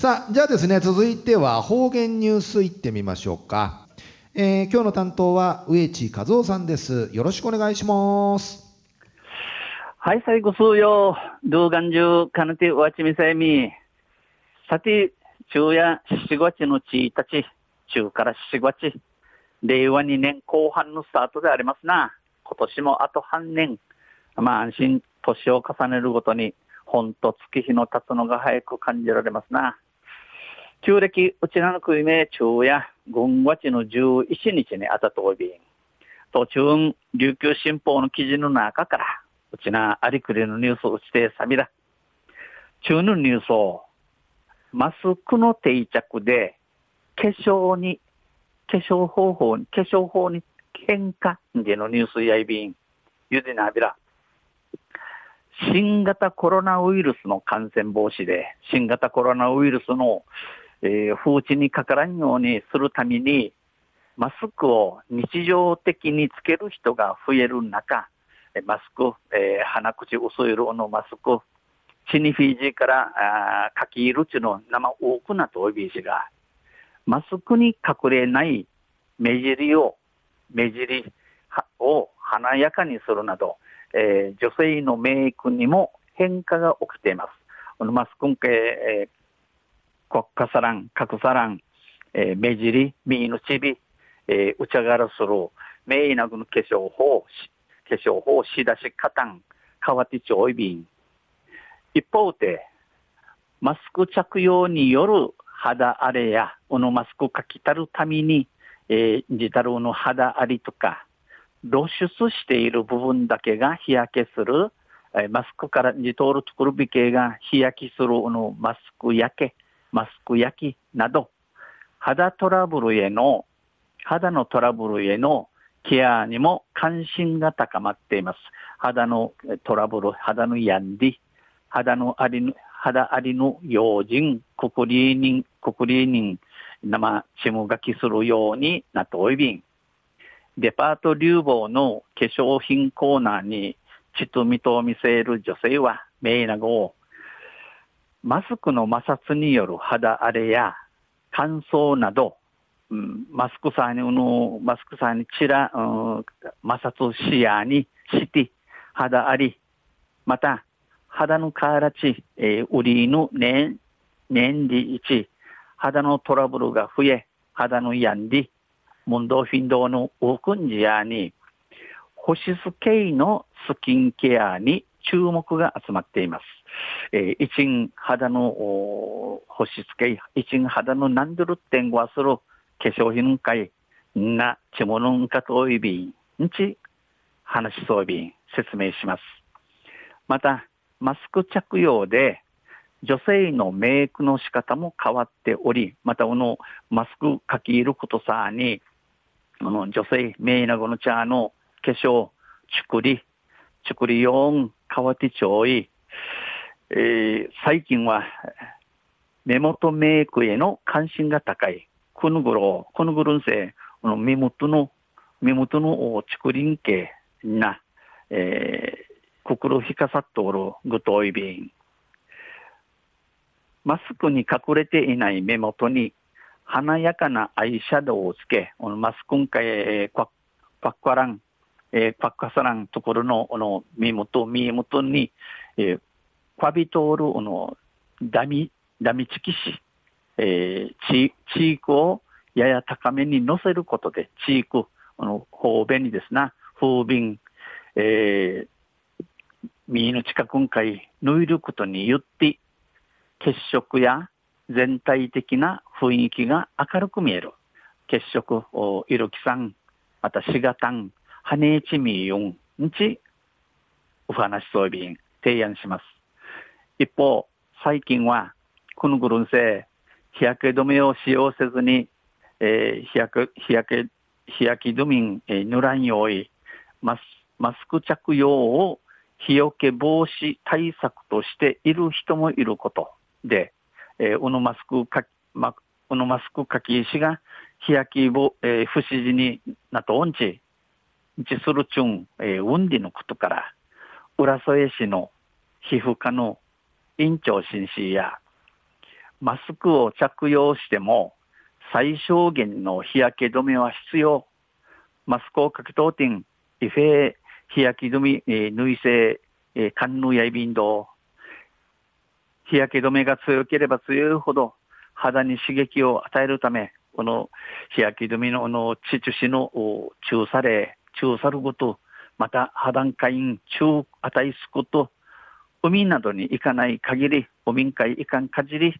さあ、じゃあですね、続いては方言ニュースいってみましょうか。今日の担当は上地和夫さんです。よろしくお願いします。はい、最後数曜動画中かなてわちみさえみ。さて、昼夜7月の1日中から7月、令和2年後半のスタートでありますな。今年もあと半年、安心年を重ねるごとに本当月日の経つのが早く感じられますな。旧暦うちなの国名中や5月の11日にあたとおびん途中琉球新報の記事の中からうちなありくりのニュースをしてさみだ中のニュースをマスクの定着で化粧法に変化でのニュースやいびんゆでなびら。新型コロナウイルスの感染防止で新型コロナウイルスの風知にかからんようにするためにマスクを日常的につける人が増える中、マスク、鼻口薄い色のマスクチニフィジーから書き入るちの生多くなとおびしがマスクに隠れない目尻を華やかにするなど、女性のメイクにも変化が起きています。このマスクン系国家サラン、格サラン、目尻、身のちび、うちゃがらする、メイナグの化粧法、しだしかたん、かわてちょいびん。一方で、マスク着用による肌荒れや、このマスクかきたるために、自太郎の肌荒れとか、露出している部分だけが日焼けする、マスクから自通るところびけが日焼きするのマスク焼きなど、肌のトラブルへのケアにも関心が高まっています。肌のトラブル、肌の病んで、肌ありの用心、国理人、生ちむがきするようになっておいびん。デパート流房の化粧品コーナーにちとみと見せる女性はメイナゴをマスクの摩擦による肌荒れや乾燥など、摩擦しやにして肌荒れ、また肌のからち、売りの年利一肌のトラブルが増え、肌の病んで問題頻度の多くんじやに保湿系のスキンケアに注目が集まっています。肌の何ドルってんごはする化粧品会なちものんかといびんち話しそうびん説明します。またマスク着用で女性のメイクの仕方も変わっており、またこのマスクかき入ることさに女性メイナゴの茶の化粧ちくりよんかわてちょい、最近は目元メイクへの関心が高いこのぐるんせ目元のちくりんけな、くくるひかさっとおるぐといびん。マスクに隠れていない目元に華やかなアイシャドウをつけ、マスクンカへパッカサランところの身元にカビトールのダミチキシ、チークをやや高めに乗せることでチーク方便にですな風便、身の近くんかい抜いることによって血色や全体的な雰囲気が明るく見える。血色、色気さん、またしがたん、はねえちみゆん、んち、お話しそうびん、提案します。一方、最近は、このぐるんせ、日焼け止めを使用せずに、日焼け止め、ぬらんようい、マスク着用を日よけ防止対策としている人もいること。で、このマスクかき石が日焼け不自然になとうんち、するちゅん、うんでのことから、浦添市の皮膚科の院長先生や、マスクを着用しても最小限の日焼け止めは必要。マスクをかけとうてん、異性日焼け止め、ぬいせい、寒ぬやいびんど。日焼け止めが強ければ強いほど肌に刺激を与えるため、この日焼け止めのチチュシの中され、中さること、また肌んかいん中与えすこと、海などに行かない限り、お民会行かんかじり、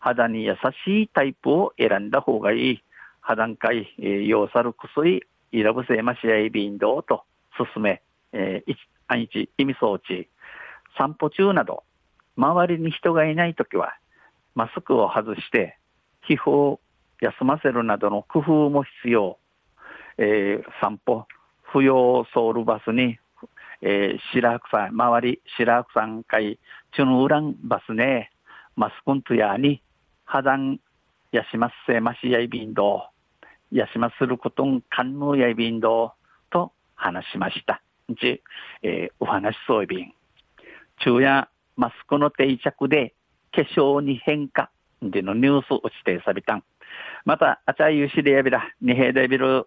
肌に優しいタイプを選んだ方がいい。肌んかい、要さる薬、イラブセマシアイビンドと勧め、安一意味装置、散歩中など、周りに人がいないときは、マスクを外して、皮膚を休ませるなどの工夫も必要。散歩、不要ソウルバスに、白くさん、周り、白くさん会、チュヌウランバスね、マスコントヤーに、肌ん、やしますせましやいびんど、やしますることん、かんぬやいびんど、と話しました。お話しそういびん。昼夜、マスクの定着で、化粧に変化、でのニュースを指定されたん。また、あちゃゆしでやびら、にへいでびる。